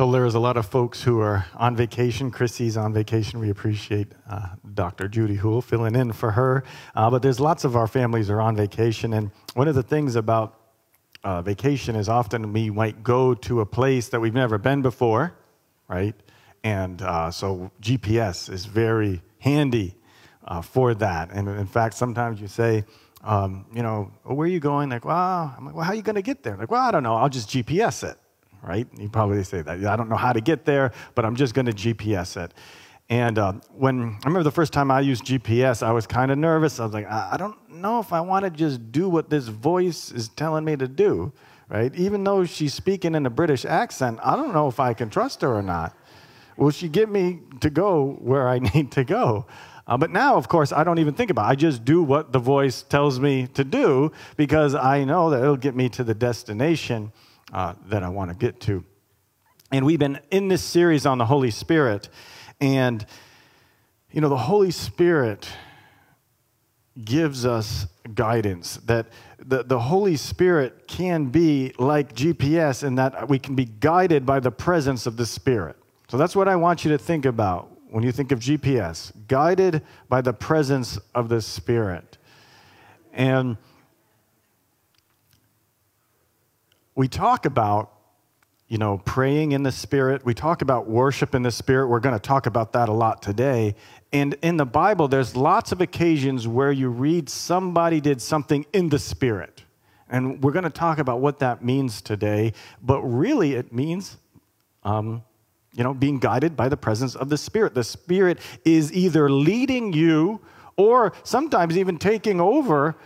So there is a lot of folks who are on vacation. Chrissy's on vacation. We appreciate Dr. Judy Hull filling in for her. But there's lots of our families who are on vacation. And one of the things about vacation is often we might go to a place that we've never been before, right? And so GPS is very handy for that. And in fact, sometimes you say, you know, oh, where are you going? Like, wow. I'm like, well, how are you going to get there? Like, well, I don't know. I'll just GPS it, right? You probably say that. I don't know how to get there, but I'm just going to GPS it. And when I remember the first time I used GPS, I was kind of nervous. I was like, I don't know if I want to just do what this voice is telling me to do, right? Even though she's speaking in a British accent, I don't know if I can trust her or not. Will she get me to go where I need to go? But now, of course, I don't even think about it. I just do what the voice tells me to do because I know that it'll get me to the destination that I want to get to. And we've been in this series on the Holy Spirit. And, you know, the Holy Spirit gives us guidance, that the Holy Spirit can be like GPS in that we can be guided by the presence of the Spirit. So that's what I want you to think about when you think of GPS, guided by the presence of the Spirit. And we talk about, you know, praying in the Spirit. We talk about worship in the Spirit. We're going to talk about that a lot today. And in the Bible, there's lots of occasions where you read somebody did something in the Spirit. And we're going to talk about what that means today. But really, it means, you know, being guided by the presence of the Spirit. The Spirit is either leading you or sometimes even taking over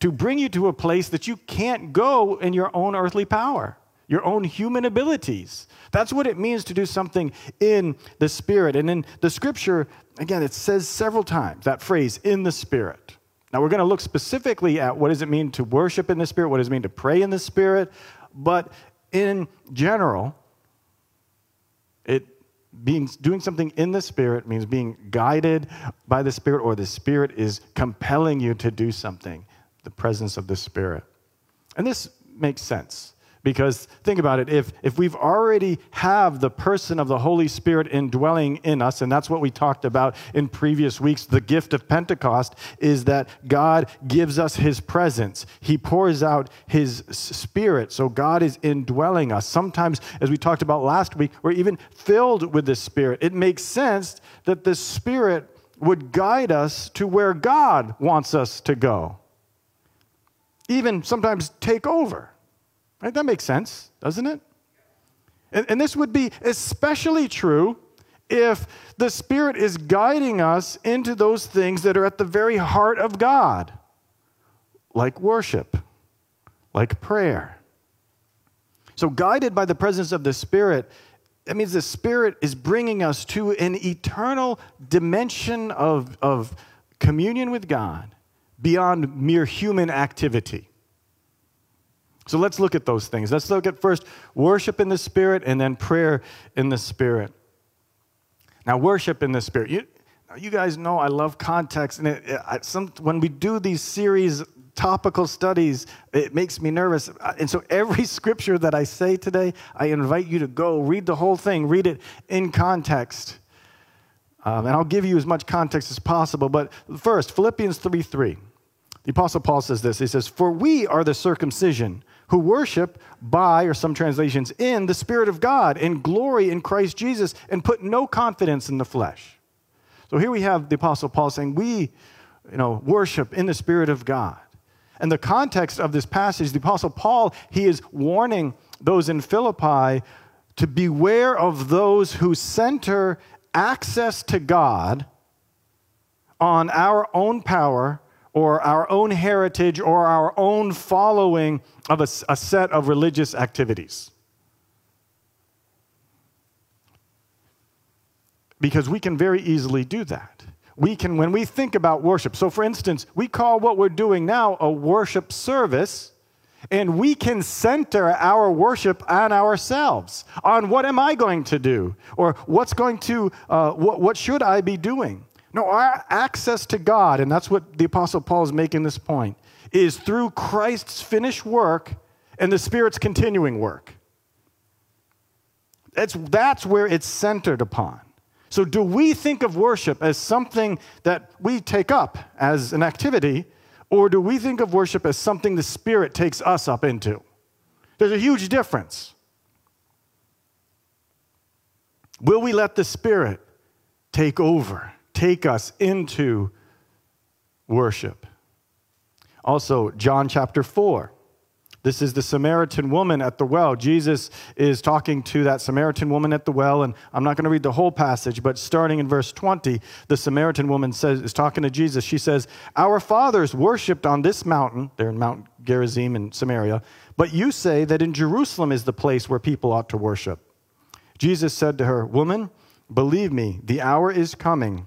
to bring you to a place that you can't go in your own earthly power, your own human abilities. That's what it means to do something in the Spirit. And in the Scripture, again, it says several times that phrase, in the Spirit. Now, we're going to look specifically at what does it mean to worship in the Spirit, what does it mean to pray in the Spirit, but in general, doing something in the Spirit means being guided by the Spirit, or the Spirit is compelling you to do something, the presence of the Spirit. And this makes sense. Because think about it, if we've already have the person of the Holy Spirit indwelling in us, and that's what we talked about in previous weeks, the gift of Pentecost is that God gives us his presence. He pours out his Spirit, so God is indwelling us. Sometimes, as we talked about last week, we're even filled with the Spirit. It makes sense that the Spirit would guide us to where God wants us to go, even sometimes take over. Right? That makes sense, doesn't it? And this would be especially true if the Spirit is guiding us into those things that are at the very heart of God, like worship, like prayer. So guided by the presence of the Spirit, that means the Spirit is bringing us to an eternal dimension of communion with God beyond mere human activity. So let's look at those things. Let's look at first worship in the Spirit and then prayer in the Spirit. Now, worship in the Spirit. You guys know I love context. And when we do these series, topical studies, it makes me nervous. And so every scripture that I say today, I invite you to go read the whole thing. Read it in context. And I'll give you as much context as possible. But first, Philippians 3:3. The Apostle Paul says this. He says, "For we are the circumcision who worship by," or some translations, "in the Spirit of God and glory in Christ Jesus and put no confidence in the flesh." So here we have the Apostle Paul saying we, you know, worship in the Spirit of God. And the context of this passage, the Apostle Paul, he is warning those in Philippi to beware of those who center access to God on our own power or our own heritage, or our own following of a set of religious activities. Because we can very easily do that. We can, when we think about worship, so for instance, we call what we're doing now a worship service, and we can center our worship on ourselves, on what am I going to do, or what should I be doing? No, our access to God, and that's what the Apostle Paul is making this point, is through Christ's finished work and the Spirit's continuing work. That's where it's centered upon. So do we think of worship as something that we take up as an activity, or do we think of worship as something the Spirit takes us up into? There's a huge difference. Will we let the Spirit take over, take us into worship? Also, John chapter 4. This is the Samaritan woman at the well. Jesus is talking to that Samaritan woman at the well, and I'm not going to read the whole passage, but starting in verse 20, the Samaritan woman is talking to Jesus. She says, "Our fathers worshipped on this mountain," they're in Mount Gerizim in Samaria, "but you say that in Jerusalem is the place where people ought to worship." Jesus said to her, "Woman, believe me, the hour is coming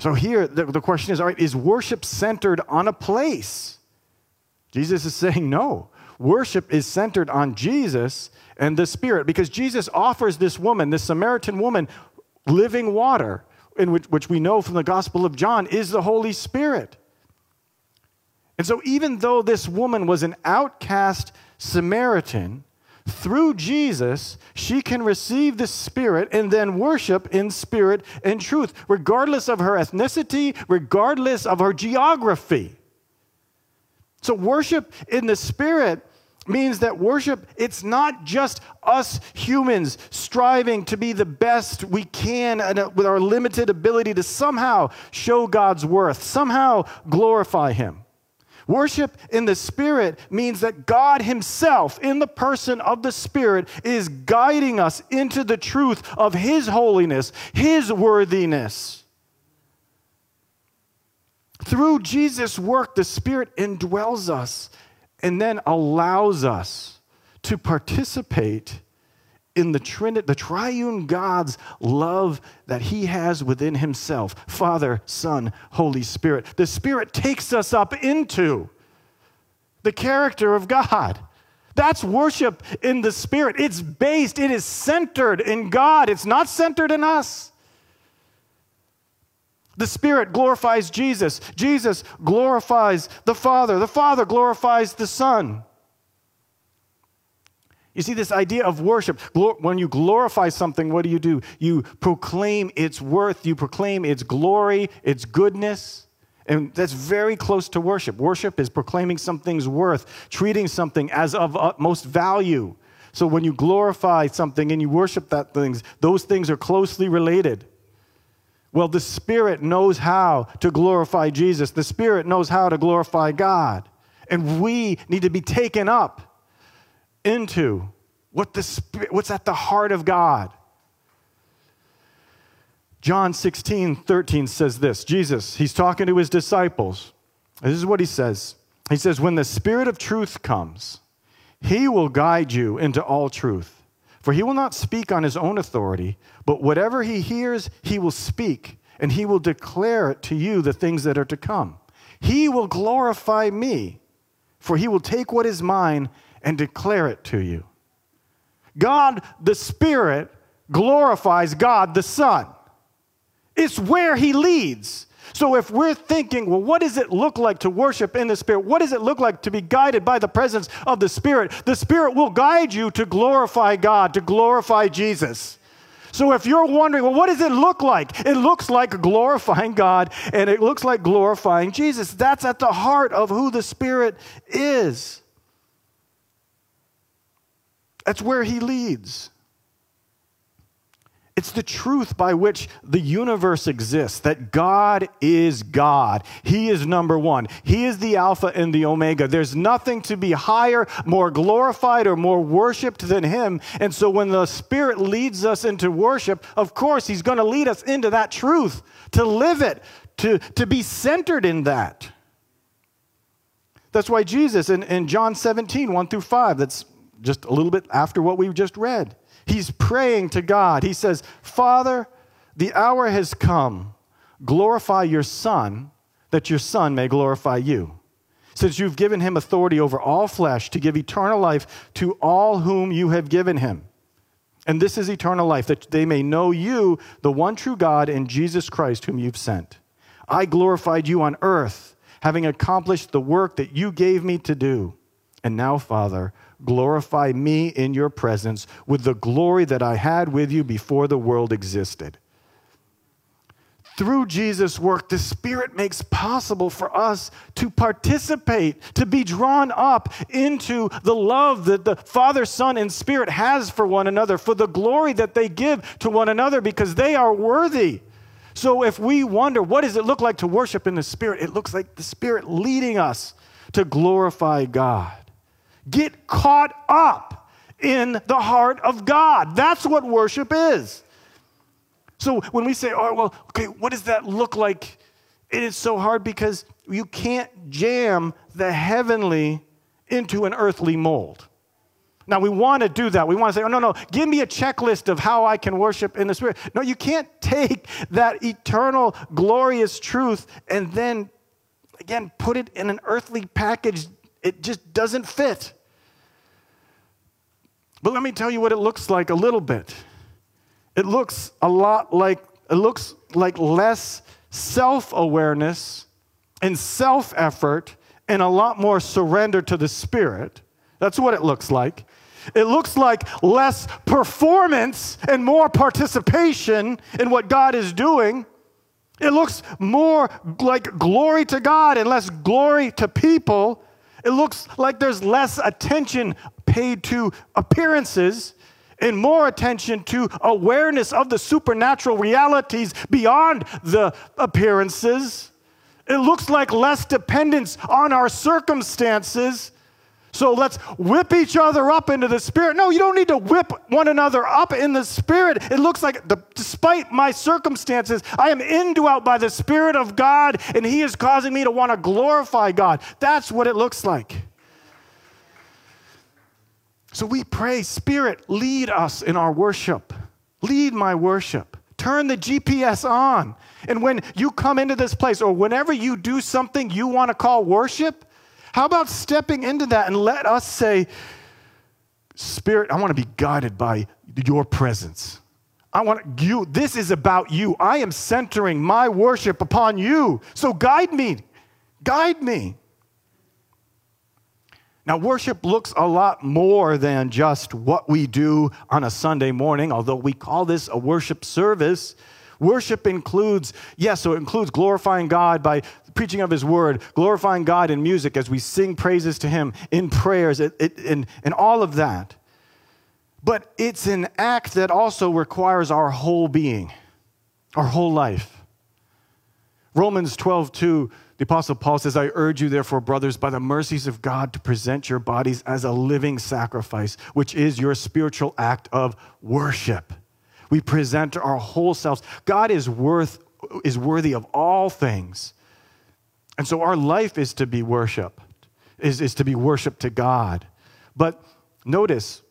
So here, the question is, all right, is worship centered on a place? Jesus is saying no. Worship is centered on Jesus and the Spirit, because Jesus offers this woman, this Samaritan woman, living water, in which we know from the Gospel of John is the Holy Spirit. And so even though this woman was an outcast Samaritan, through Jesus, she can receive the Spirit and then worship in spirit and truth, regardless of her ethnicity, regardless of her geography. So worship in the Spirit means that worship, it's not just us humans striving to be the best we can with our limited ability to somehow show God's worth, somehow glorify him. Worship in the Spirit means that God himself, in the person of the Spirit, is guiding us into the truth of his holiness, his worthiness. Through Jesus' work, the Spirit indwells us and then allows us to participate in the triune God's love that he has within himself, Father, Son, Holy Spirit. The Spirit takes us up into the character of God. That's worship in the Spirit. It's based, it is centered in God. It's not centered in us. The Spirit glorifies Jesus. Jesus glorifies the Father. The Father glorifies the Son. You see, this idea of worship, when you glorify something, what do? You proclaim its worth. You proclaim its glory, its goodness. And that's very close to worship. Worship is proclaiming something's worth, treating something as of utmost value. So when you glorify something and you worship that things, those things are closely related. Well, the Spirit knows how to glorify Jesus. The Spirit knows how to glorify God. And we need to be taken up into what's at the heart of God. John 16:13 says this. Jesus, he's talking to his disciples. This is what he says. He says, "When the Spirit of truth comes, he will guide you into all truth. For he will not speak on his own authority, but whatever he hears, he will speak, and he will declare it to you the things that are to come. He will glorify me, for he will take what is mine and declare it to you." God the Spirit glorifies God the Son. It's where he leads. So if we're thinking, well, what does it look like to worship in the Spirit? What does it look like to be guided by the presence of the Spirit? The Spirit will guide you to glorify God, to glorify Jesus. So if you're wondering, well, what does it look like? It looks like glorifying God, and it looks like glorifying Jesus. That's at the heart of who the Spirit is. That's where he leads. It's the truth by which the universe exists, that God is God. He is number one. He is the Alpha and the Omega. There's nothing to be higher, more glorified, or more worshiped than him. And so when the Spirit leads us into worship, of course, he's going to lead us into that truth, to live it, to be centered in that. That's why Jesus, in John 17:1-5, that's just a little bit after what we've just read, he's praying to God. He says, "Father, The hour has come. Glorify your Son, that your Son may glorify you, since you've given him authority over all flesh to give eternal life to all whom you have given him. And this is eternal life, that they may know you, the one true God, and Jesus Christ, whom you've sent. I glorified you on earth, having accomplished the work that you gave me to do. And now, Father, glorify me in your presence with the glory that I had with you before the world existed. Through Jesus' work, the Spirit makes possible for us to participate, to be drawn up into the love that the Father, Son, and Spirit has for one another, for the glory that they give to one another, because they are worthy. So if we wonder, what does it look like to worship in the Spirit? It looks like the Spirit leading us to glorify God. Get caught up in the heart of God. That's what worship is. So when we say, oh, well, okay, what does that look like? It is so hard because you can't jam the heavenly into an earthly mold. Now, we want to do that. We want to say, oh, no, no, give me a checklist of how I can worship in the Spirit. No, you can't take that eternal, glorious truth and then, again, put it in an earthly package. It just doesn't fit. But let me tell you what it looks like a little bit. It looks like less self-awareness and self-effort and a lot more surrender to the Spirit. That's what it looks like. It looks like less performance and more participation in what God is doing. It looks more like glory to God and less glory to people. It looks like there's less attention paid to appearances and more attention to awareness of the supernatural realities beyond the appearances. It looks like less dependence on our circumstances. So let's whip each other up into the Spirit. No, you don't need to whip one another up in the Spirit. It looks like despite my circumstances, I am indwelt out by the Spirit of God, and He is causing me to want to glorify God. That's what it looks like. So we pray, Spirit, lead us in our worship. Lead my worship. Turn the GPS on. And when you come into this place or whenever you do something you want to call worship, how about stepping into that and let us say, Spirit, I want to be guided by your presence. I want you. This is about you. I am centering my worship upon you. So guide me. Guide me. Now, worship looks a lot more than just what we do on a Sunday morning, although we call this a worship service. Worship includes, it includes glorifying God by preaching of His Word, glorifying God in music as we sing praises to Him, in prayers, and all of that. But it's an act that also requires our whole being, our whole life. Romans 12:2, the Apostle Paul says, I urge you, therefore, brothers, by the mercies of God, to present your bodies as a living sacrifice, which is your spiritual act of worship. We present our whole selves. God is worthy of all things. And so our life is to be worshiped, is to be worshiped to God. But notice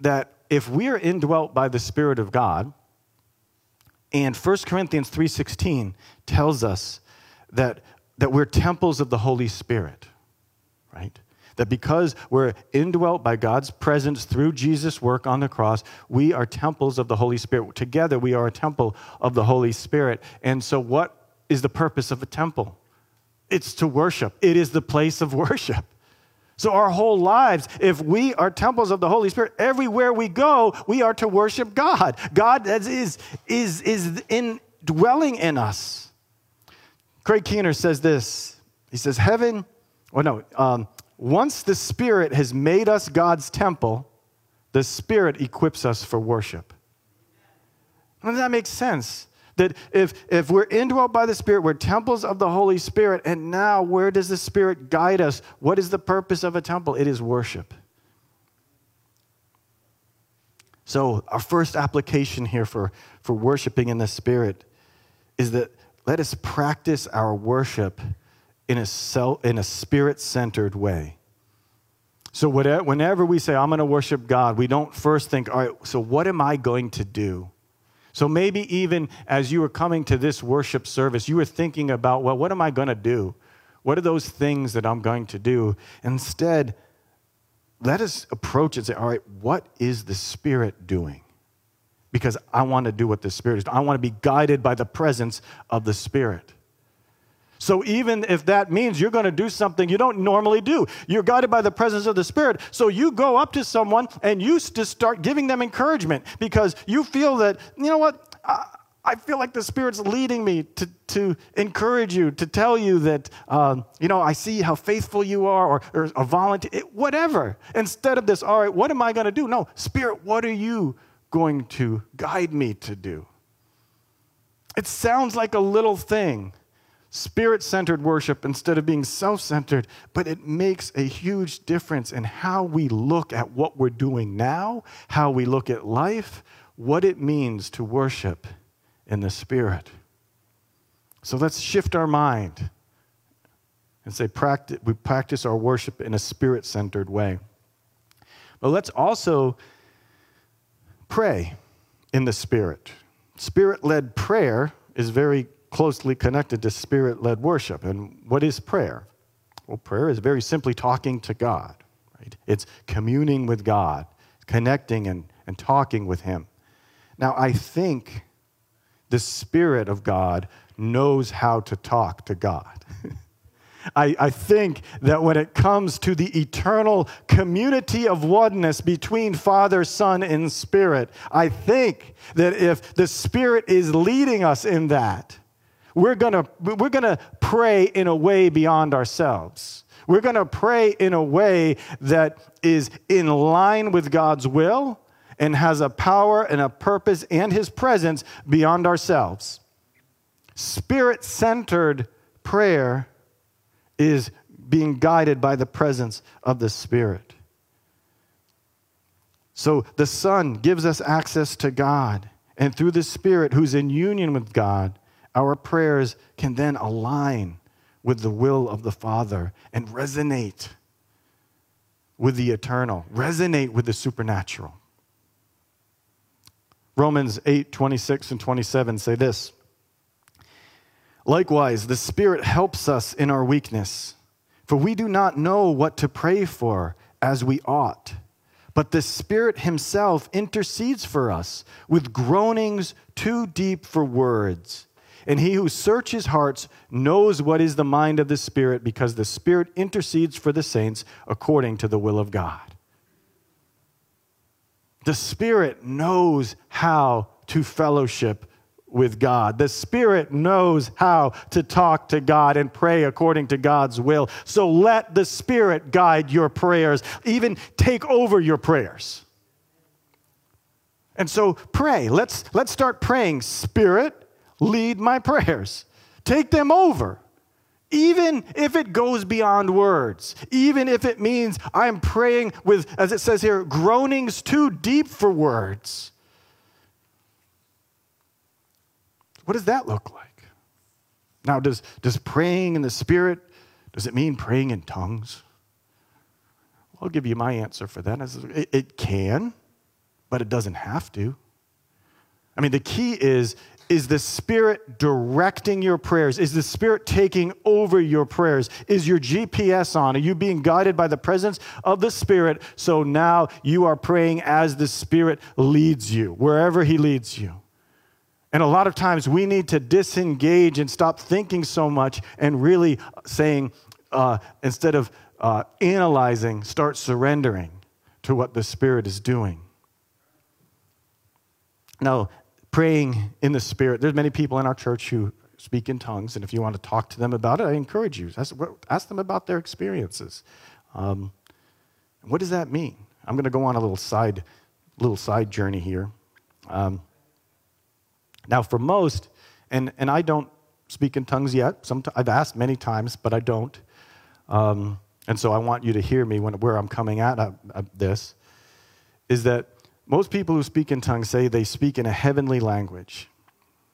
that if we are indwelt by the Spirit of God, and 1 Corinthians 3:16 tells us that we're temples of the Holy Spirit, right? That because we're indwelt by God's presence through Jesus' work on the cross, we are temples of the Holy Spirit. Together, we are a temple of the Holy Spirit. And so what is the purpose of a temple? It's to worship. It is the place of worship. So our whole lives, if we are temples of the Holy Spirit, everywhere we go, we are to worship God. God is indwelling in us. Craig Keener says this. He says, once the Spirit has made us God's temple, the Spirit equips us for worship. And that makes sense. That if we're indwelt by the Spirit, we're temples of the Holy Spirit, and now where does the Spirit guide us? What is the purpose of a temple? It is worship. So our first application here for worshiping in the Spirit is that let us practice our worship in a Spirit-centered way. So whenever we say, I'm going to worship God, we don't first think, all right, so what am I going to do? So maybe even as you were coming to this worship service, you were thinking about, well, what am I going to do? What are those things that I'm going to do? Instead, let us approach and say, all right, what is the Spirit doing? Because I want to do what the Spirit is doing. I want to be guided by the presence of the Spirit. So even if that means you're going to do something you don't normally do, you're guided by the presence of the Spirit. So you go up to someone and you just start giving them encouragement because you feel that, you know what, I feel like the Spirit's leading me to encourage you, to tell you that, you know, I see how faithful you are, or a volunteer, whatever. Instead of this, all right, what am I going to do? No, Spirit, what are you going to guide me to do? It sounds like a little thing, Spirit-centered worship instead of being self-centered, but it makes a huge difference in how we look at what we're doing now, how we look at life, what it means to worship in the Spirit. So let's shift our mind and say we practice our worship in a Spirit-centered way. But let's also pray in the Spirit. Spirit-led prayer is very closely connected to Spirit-led worship. And what is prayer? Well, prayer is very simply talking to God, right? It's communing with God, connecting and talking with Him. Now, I think the Spirit of God knows how to talk to God. I think that when it comes to the eternal community of oneness between Father, Son, and Spirit, I think that if the Spirit is leading us in that, we're gonna pray in a way beyond ourselves. We're going to pray in a way that is in line with God's will and has a power and a purpose and His presence beyond ourselves. Spirit-centered prayer is being guided by the presence of the Spirit. So the Son gives us access to God, and through the Spirit who's in union with God, our prayers can then align with the will of the Father and resonate with the eternal, resonate with the supernatural. Romans 8:26-27 say this: likewise, the Spirit helps us in our weakness, for we do not know what to pray for as we ought, but the Spirit Himself intercedes for us with groanings too deep for words. And He who searches hearts knows what is the mind of the Spirit, because the Spirit intercedes for the saints according to the will of God. The Spirit knows how to fellowship with God. The Spirit knows how to talk to God and pray according to God's will. So let the Spirit guide your prayers, even take over your prayers. And so pray. Let's start praying. Spirit, lead my prayers. Take them over. Even if it goes beyond words, even if it means I'm praying with, as it says here, groanings too deep for words. What does that look like? Now, does praying in the Spirit, does it mean praying in tongues? I'll give you my answer for that. It can, but it doesn't have to. I mean, the key is the Spirit directing your prayers? Is the Spirit taking over your prayers? Is your GPS on? Are you being guided by the presence of the Spirit? So now you are praying as the Spirit leads you, wherever He leads you. And a lot of times we need to disengage and stop thinking so much and really saying, instead of analyzing, start surrendering to what the Spirit is doing. Now, praying in the Spirit. There's many people in our church who speak in tongues, and if you want to talk to them about it, I encourage you. Ask them about their experiences. What does that mean? I'm going to go on a little side journey here. Now, for most, and I don't speak in tongues yet. I've asked many times, but I don't. And so I want you to hear me where I'm coming at this, is that most people who speak in tongues say they speak in a heavenly language.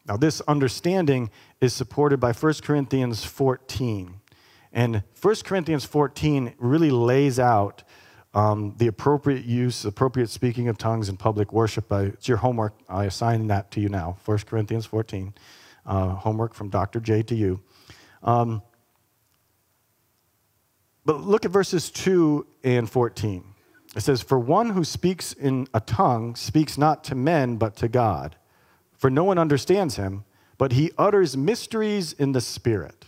Now, this understanding is supported by 1 Corinthians 14. And 1 Corinthians 14 really lays out the appropriate use, appropriate speaking of tongues in public worship. It's your homework. I assign that to you now, 1 Corinthians 14, homework from Dr. J to you. But look at verses 2 and 14. It says, "For one who speaks in a tongue speaks not to men but to God, for no one understands him, but he utters mysteries in the Spirit."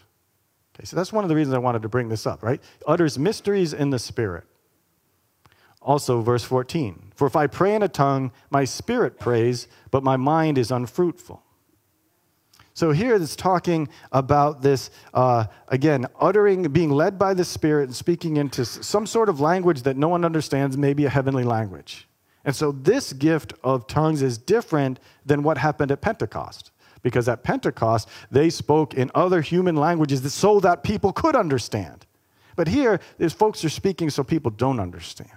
Okay, so that's one of the reasons I wanted to bring this up, right? Utters mysteries in the Spirit. Also, verse 14, "For if I pray in a tongue, my spirit prays, but my mind is unfruitful." So here it's talking about this, again, uttering, being led by the Spirit and speaking into some sort of language that no one understands, maybe a heavenly language. And so this gift of tongues is different than what happened at Pentecost, because at Pentecost, they spoke in other human languages so that people could understand. But here, these folks are speaking so people don't understand.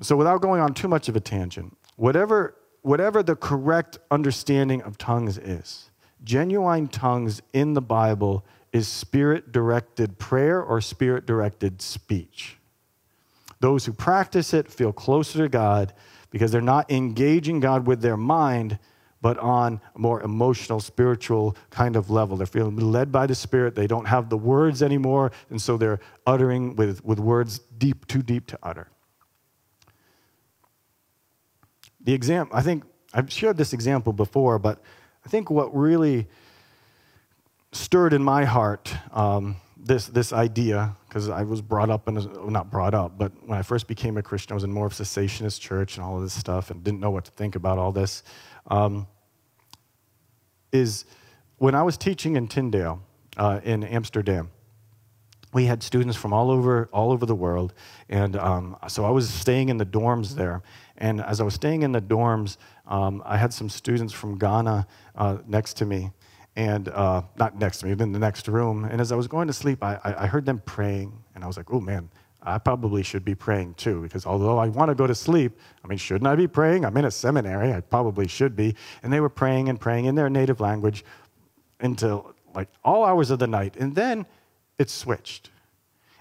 So without going on too much of a tangent, whatever the correct understanding of tongues is, genuine tongues in the Bible is Spirit-directed prayer or Spirit-directed speech. Those who practice it feel closer to God because they're not engaging God with their mind, but on a more emotional, spiritual kind of level. They're feeling led by the Spirit. They don't have the words anymore, and so they're uttering with words too deep to utter. The example, I think, I've shared this example before, but I think what really stirred in my heart this idea, because I was brought up, but when I first became a Christian, I was in more of a cessationist church and all of this stuff and didn't know what to think about all this, is when I was teaching in Tyndale in Amsterdam, we had students from all over the world, and so I was staying in the dorms there. And as I was staying in the dorms, I had some students from Ghana next to me, and not next to me, but in the next room. And as I was going to sleep, I heard them praying, and I was like, "Oh man, I probably should be praying too, because although I want to go to sleep, I mean, shouldn't I be praying? I'm in a seminary. I probably should be." And they were praying and praying in their native language until like all hours of the night, and then it switched.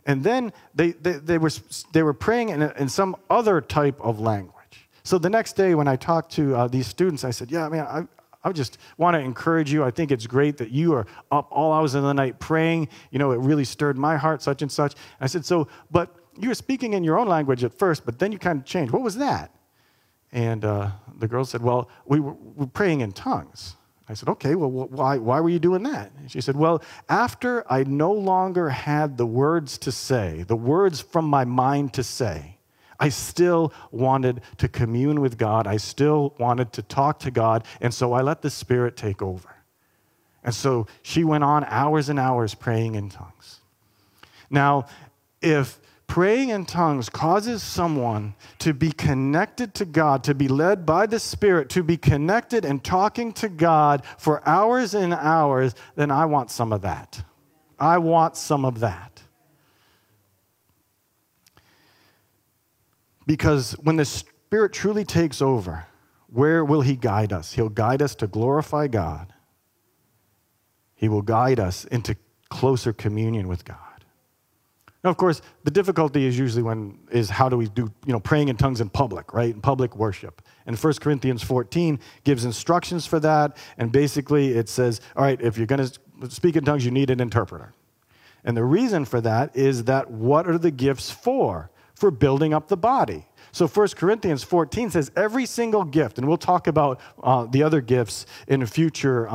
And then they were praying in some other type of language. So the next day when I talked to these students, I said, "Yeah, man, I just want to encourage you. I think it's great that you are up all hours of the night praying. You know, it really stirred my heart, such and such." I said, "So, but you were speaking in your own language at first, but then you kind of changed. What was that?" And the girl said, "Well, we were praying in tongues." I said, "Okay, well, why were you doing that?" And she said, "Well, after I no longer had the words to say, the words from my mind to say, I still wanted to commune with God. I still wanted to talk to God, and so I let the Spirit take over." And so she went on hours and hours praying in tongues. Now, if praying in tongues causes someone to be connected to God, to be led by the Spirit, to be connected and talking to God for hours and hours, then I want some of that. I want some of that. Because when the Spirit truly takes over, where will He guide us? He'll guide us to glorify God. He will guide us into closer communion with God. Now, of course, the difficulty is usually how do we do, praying in tongues in public, right? In public worship. And 1 Corinthians 14 gives instructions for that. And basically it says, all right, if you're going to speak in tongues, you need an interpreter. And the reason for that is that what are the gifts for? For building up the body. So 1 Corinthians 14 says every single gift, and we'll talk about the other gifts in a future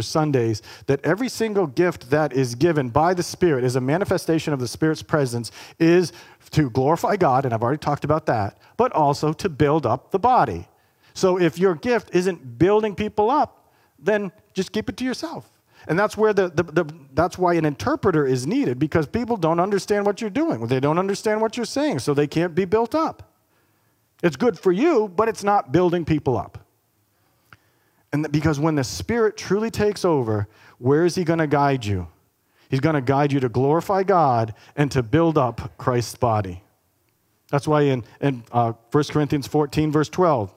Sundays, that every single gift that is given by the Spirit is a manifestation of the Spirit's presence, is to glorify God, and I've already talked about that, but also to build up the body. So if your gift isn't building people up, then just keep it to yourself. And that's where that's why an interpreter is needed, because people don't understand what you're doing. They don't understand what you're saying, so they can't be built up. It's good for you, but it's not building people up. And because when the Spirit truly takes over, where is He going to guide you? He's going to guide you to glorify God and to build up Christ's body. That's why in 1 Corinthians 14, verse 12,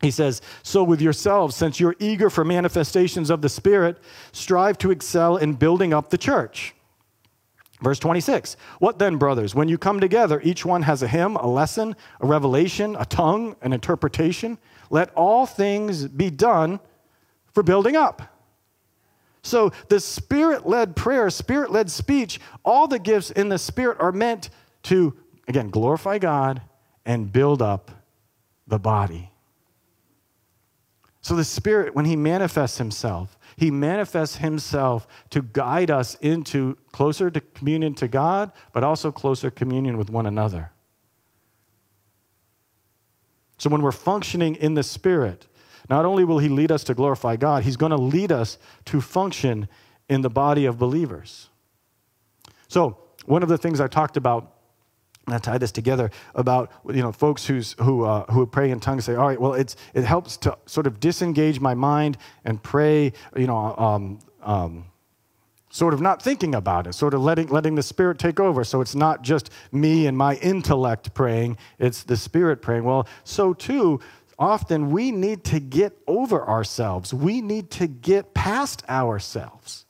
he says, "So with yourselves, since you're eager for manifestations of the Spirit, strive to excel in building up the church." Verse 26, what then, brothers? When you come together, each one has a hymn, a lesson, a revelation, a tongue, an interpretation. Let all things be done for building up. So the Spirit-led prayer, Spirit-led speech, all the gifts in the Spirit are meant to, again, glorify God and build up the body. So the Spirit, when he manifests himself to guide us into closer to communion to God, but also closer communion with one another. So when we're functioning in the Spirit, not only will he lead us to glorify God, he's going to lead us to function in the body of believers. So one of the things I talked about, and I tie this together about, you know, folks who pray in tongues say, all right, well, it helps to sort of disengage my mind and pray, you know, sort of not thinking about it, sort of letting the Spirit take over. So it's not just me and my intellect praying, it's the Spirit praying. Well, so too, often we need to get over ourselves. We need to get past ourselves.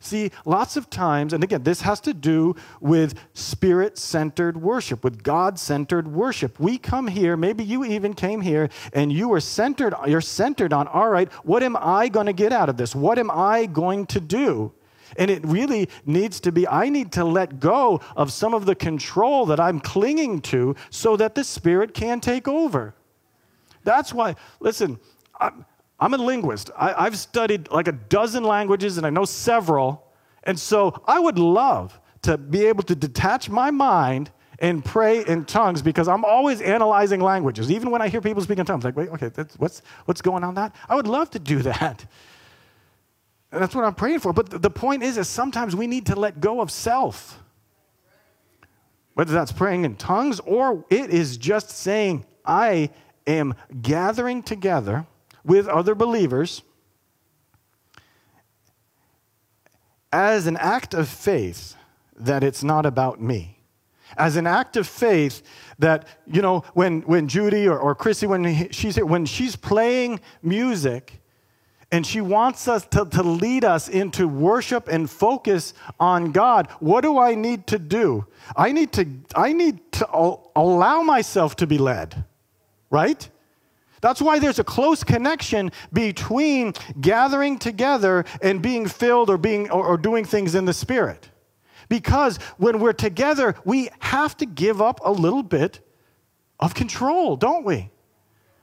See, lots of times, and again, this has to do with Spirit-centered worship, with God-centered worship. We come here, maybe you even came here, and you're centered on, all right, what am I going to get out of this? What am I going to do? And it really needs to be, I need to let go of some of the control that I'm clinging to so that the Spirit can take over. That's why, listen, I'm a linguist. I've studied like a dozen languages, and I know several. And so I would love to be able to detach my mind and pray in tongues, because I'm always analyzing languages. Even when I hear people speak in tongues, like, wait, okay, what's going on that? I would love to do that. And that's what I'm praying for. But the point is sometimes we need to let go of self, whether that's praying in tongues or it is just saying, I am gathering together with other believers as an act of faith that it's not about me. As an act of faith that, you know, when Judy or Chrissy, when she's playing music and she wants us to lead us into worship and focus on God, what do I need to do? I need to allow myself to be led, right? That's why there's a close connection between gathering together and being filled or doing things in the Spirit. Because when we're together, we have to give up a little bit of control, don't we?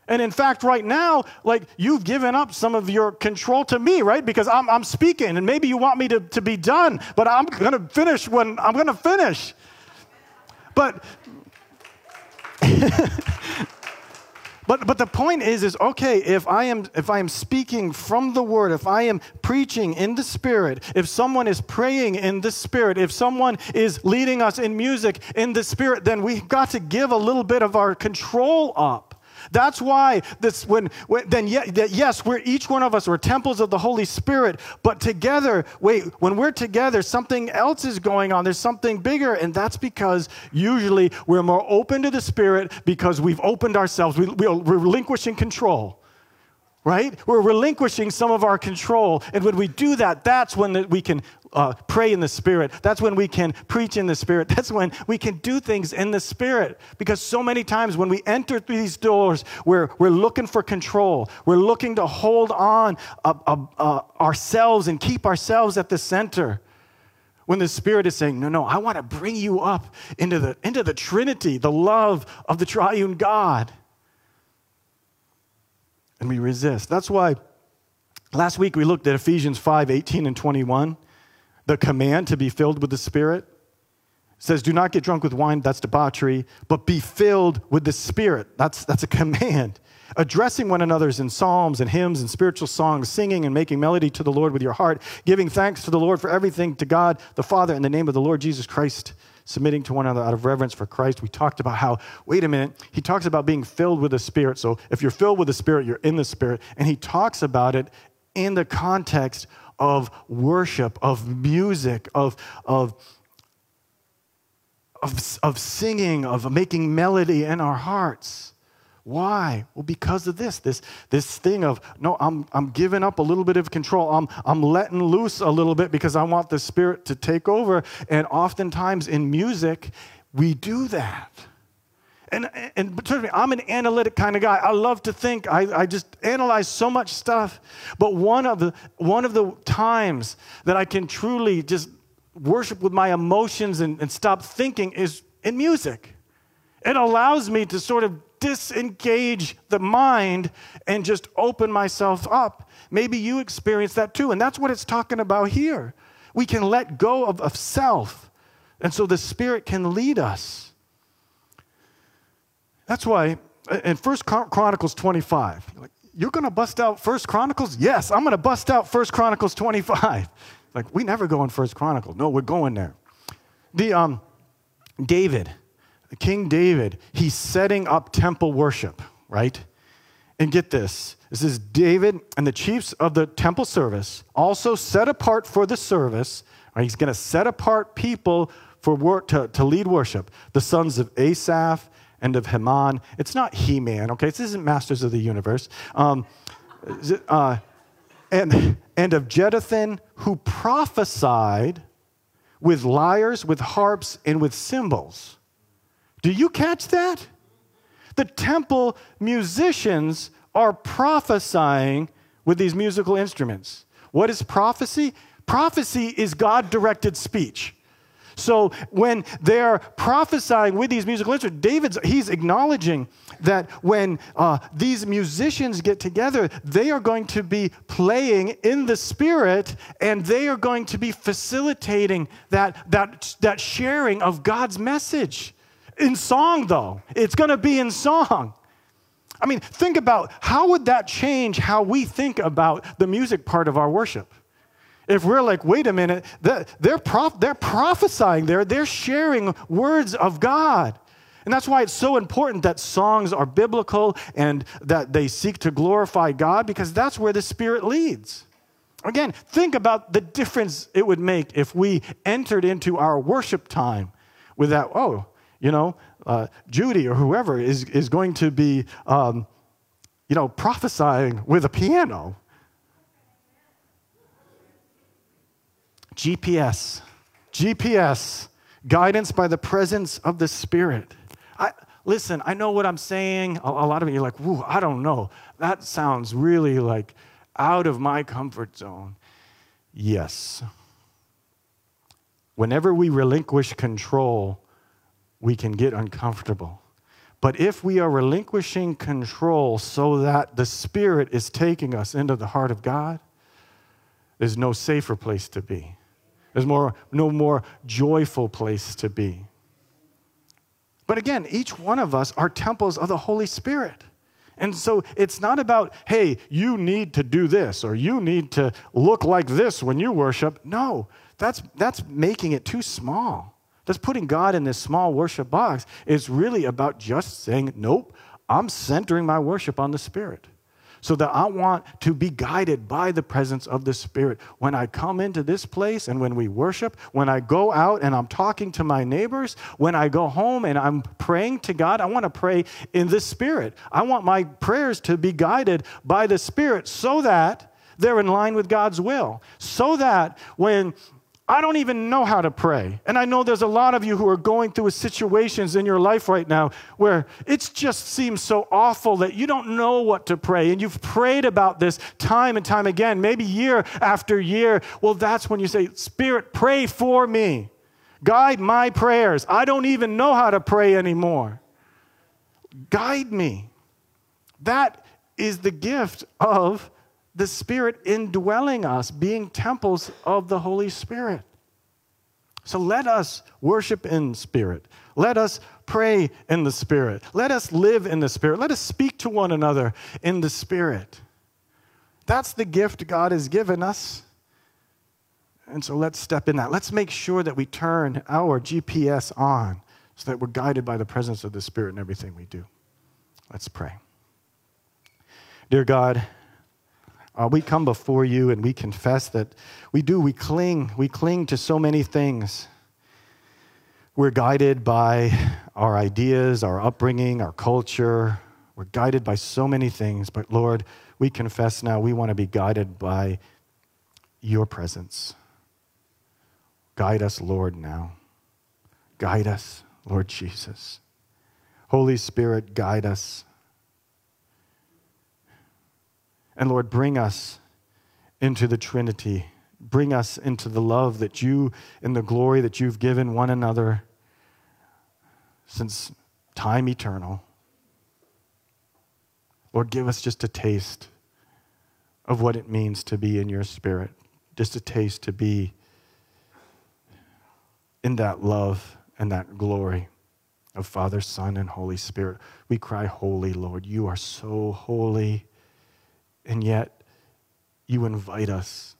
And in fact, right now, like, you've given up some of your control to me, right? Because I'm speaking, and maybe you want me to be done, but I'm going to finish when I'm going to finish. But... But the point is okay, if I am speaking from the Word, if I am preaching in the Spirit, if someone is praying in the Spirit, if someone is leading us in music in the Spirit, then we've got to give a little bit of our control up. That's why we're each one of us, we're temples of the Holy Spirit, but together, when we're together, something else is going on. There's something bigger, and that's because usually we're more open to the Spirit because we've opened ourselves. We're relinquishing control, right? We're relinquishing some of our control, and when we do that, that's when we can pray in the Spirit. That's when we can preach in the Spirit. That's when we can do things in the Spirit. Because so many times when we enter through these doors, we're looking for control. We're looking to hold on ourselves and keep ourselves at the center. When the Spirit is saying, no, I want to bring you up into the Trinity, the love of the triune God. And we resist. That's why last week we looked at Ephesians 5:18-21. The command to be filled with the Spirit. It says, do not get drunk with wine, that's debauchery, but be filled with the Spirit. That's a command. Addressing one another in psalms and hymns and spiritual songs, singing and making melody to the Lord with your heart, giving thanks to the Lord for everything to God the Father in the name of the Lord Jesus Christ, submitting to one another out of reverence for Christ. We talked about how, wait a minute, he talks about being filled with the Spirit. So if you're filled with the Spirit, you're in the Spirit. And he talks about it in the context of worship, of music, of singing, of making melody in our hearts. Why? Well, because of this thing of, no, I'm giving up a little bit of control. I'm letting loose a little bit because I want the Spirit to take over. And oftentimes in music, we do that. And trust me, I'm an analytic kind of guy. I love to think. I just analyze so much stuff. But one of the times that I can truly just worship with my emotions and stop thinking is in music. It allows me to sort of disengage the mind and just open myself up. Maybe you experience that too. And that's what it's talking about here. We can let go of self. And so the Spirit can lead us. That's why in First Chronicles 25, you're going to bust out First Chronicles? Yes, I'm going to bust out First Chronicles 25. Like, we never go in First Chronicles. No, we're going there. David, King David, he's setting up temple worship, right? And get this. This is David and the chiefs of the temple service also set apart for the service. Right? He's going to set apart people for work to lead worship. The sons of Asaph and of Heman. It's not Heman, okay? This isn't Masters of the Universe. And of Jeduthun, who prophesied with lyres, with harps, and with cymbals. Do you catch that? The temple musicians are prophesying with these musical instruments. What is prophecy? Prophecy is God-directed speech. So when they're prophesying with these musical instruments, he's acknowledging that when these musicians get together, they are going to be playing in the Spirit, and they are going to be facilitating that sharing of God's message. In song, though. It's going to be in song. I mean, think about how would that change how we think about the music part of our worship? If we're like, wait a minute, they're prophesying there. They're sharing words of God. And that's why it's so important that songs are biblical and that they seek to glorify God, because that's where the Spirit leads. Again, think about the difference it would make if we entered into our worship time with that, oh, you know, Judy or whoever is going to be, you know, prophesying with a piano. GPS, guidance by the presence of the Spirit. Listen, I know what I'm saying. A lot of you are like, woo, I don't know. That sounds really like out of my comfort zone. Yes. Whenever we relinquish control, we can get uncomfortable. But if we are relinquishing control so that the Spirit is taking us into the heart of God, there's no safer place to be. There's no more joyful place to be. But again, each one of us are temples of the Holy Spirit. And so it's not about, hey, you need to do this or you need to look like this when you worship. No, that's making it too small. That's putting God in this small worship box. It's really about just saying, nope, I'm centering my worship on the Spirit. So that I want to be guided by the presence of the Spirit. When I come into this place and when we worship, when I go out and I'm talking to my neighbors, when I go home and I'm praying to God, I want to pray in the Spirit. I want my prayers to be guided by the Spirit so that they're in line with God's will. So that when I don't even know how to pray, and I know there's a lot of you who are going through situations in your life right now where it just seems so awful that you don't know what to pray, and you've prayed about this time and time again, maybe year after year. Well, that's when you say, Spirit, pray for me. Guide my prayers. I don't even know how to pray anymore. Guide me. That is the gift of the Spirit indwelling us, being temples of the Holy Spirit. So let us worship in Spirit. Let us pray in the Spirit. Let us live in the Spirit. Let us speak to one another in the Spirit. That's the gift God has given us. And so let's step in that. Let's make sure that we turn our GPS on so that we're guided by the presence of the Spirit in everything we do. Let's pray. Dear God, we come before you and we confess that we cling to so many things. We're guided by our ideas, our upbringing, our culture. We're guided by so many things, but Lord, we confess now we want to be guided by your presence. Guide us, Lord, now. Guide us, Lord Jesus. Holy Spirit, guide us. And Lord, bring us into the Trinity. Bring us into the love that you, and the glory that you've given one another since time eternal. Lord, give us just a taste of what it means to be in your Spirit. Just a taste to be in that love and that glory of Father, Son, and Holy Spirit. We cry, holy, Lord. You are so holy, and yet you invite us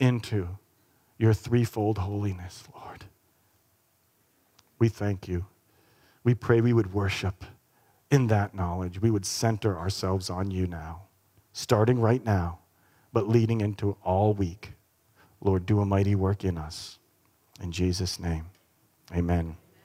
into your threefold holiness, Lord. We thank you. We pray we would worship in that knowledge. We would center ourselves on you now, starting right now, but leading into all week. Lord, do a mighty work in us. In Jesus' name, amen.